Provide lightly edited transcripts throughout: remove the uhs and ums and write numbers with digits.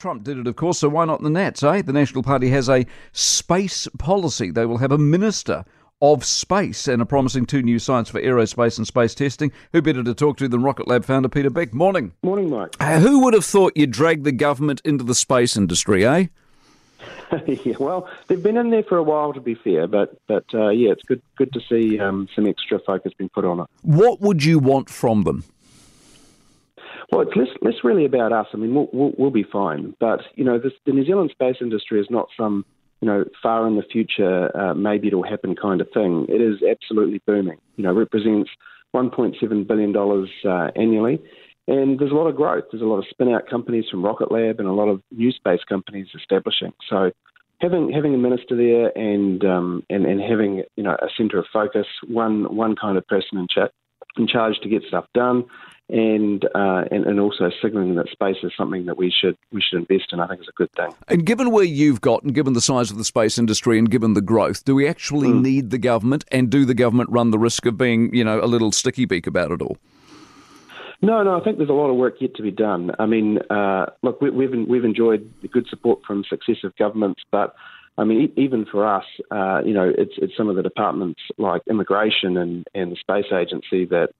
Trump did it, of course, so why not the Nats, eh? The National Party has a space policy. They will have a minister of space and are promising two new sites for aerospace and space testing. Who better to talk to than Rocket Lab founder Peter Beck? Morning. Morning, Mike. Who would have thought you'd drag the government into the space industry, eh? Yeah, well, they've been in there for a while, to be fair, but yeah, it's good to see some extra focus being put on it. What would you want from them? Well, it's less really about us. I mean, we'll be fine. But, you know, the New Zealand space industry is not some, you know, far in the future, maybe it'll happen kind of thing. It is absolutely booming. You know, represents $1.7 billion annually. And there's a lot of growth. There's a lot of spin-out companies from Rocket Lab and a lot of new space companies establishing. So having a minister there and having, you know, a centre of focus, one kind of person in charge to get stuff done, and also signalling that space is something that we should invest in, I think is a good thing. And given where you've got and given the size of the space industry and given the growth, do we actually need the government, and do the government run the risk of being, you know, a little sticky beak about it all? No, I think there's a lot of work yet to be done. I mean, look, we've enjoyed good support from successive governments, but I mean, even for us, you know, it's some of the departments like immigration and the space agency that,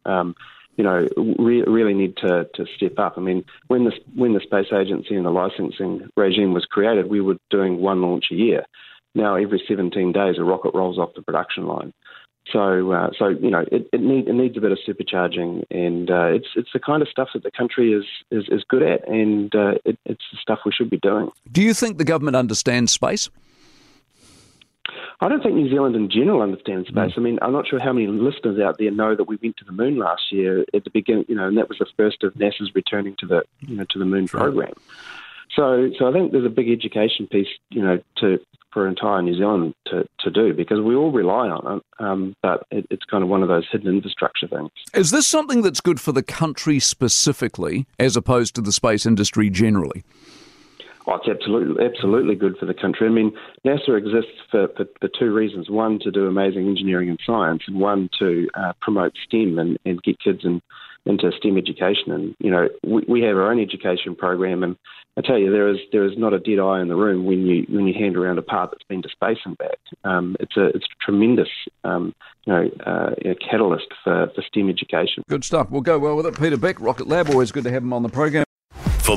you know, really need to step up. I mean, when the space agency and the licensing regime was created, we were doing one launch a year. Now, every 17 days, a rocket rolls off the production line. So you know, it needs a bit of supercharging, and it's the kind of stuff that the country is good at, and it's the stuff we should be doing. Do you think the government understands space? I don't think New Zealand in general understands space. I mean, I'm not sure how many listeners out there know that we went to the moon last year at the beginning, you know, and that was the first of NASA's returning to the, you know, to the moon program. So I think there's a big education piece, you know, for entire New Zealand to do, because we all rely on it, but it's kind of one of those hidden infrastructure things. Is this something that's good for the country specifically as opposed to the space industry generally? Oh, it's absolutely good for the country. I mean, NASA exists for two reasons. One, to do amazing engineering and science, and one, to promote STEM and get kids into STEM education. And, you know, we have our own education program, and I tell you, there is not a dead eye in the room when you hand around a part that's been to space and back. It's a tremendous catalyst for STEM education. Good stuff. We'll go well with it. Peter Beck, Rocket Lab, always good to have him on the program. For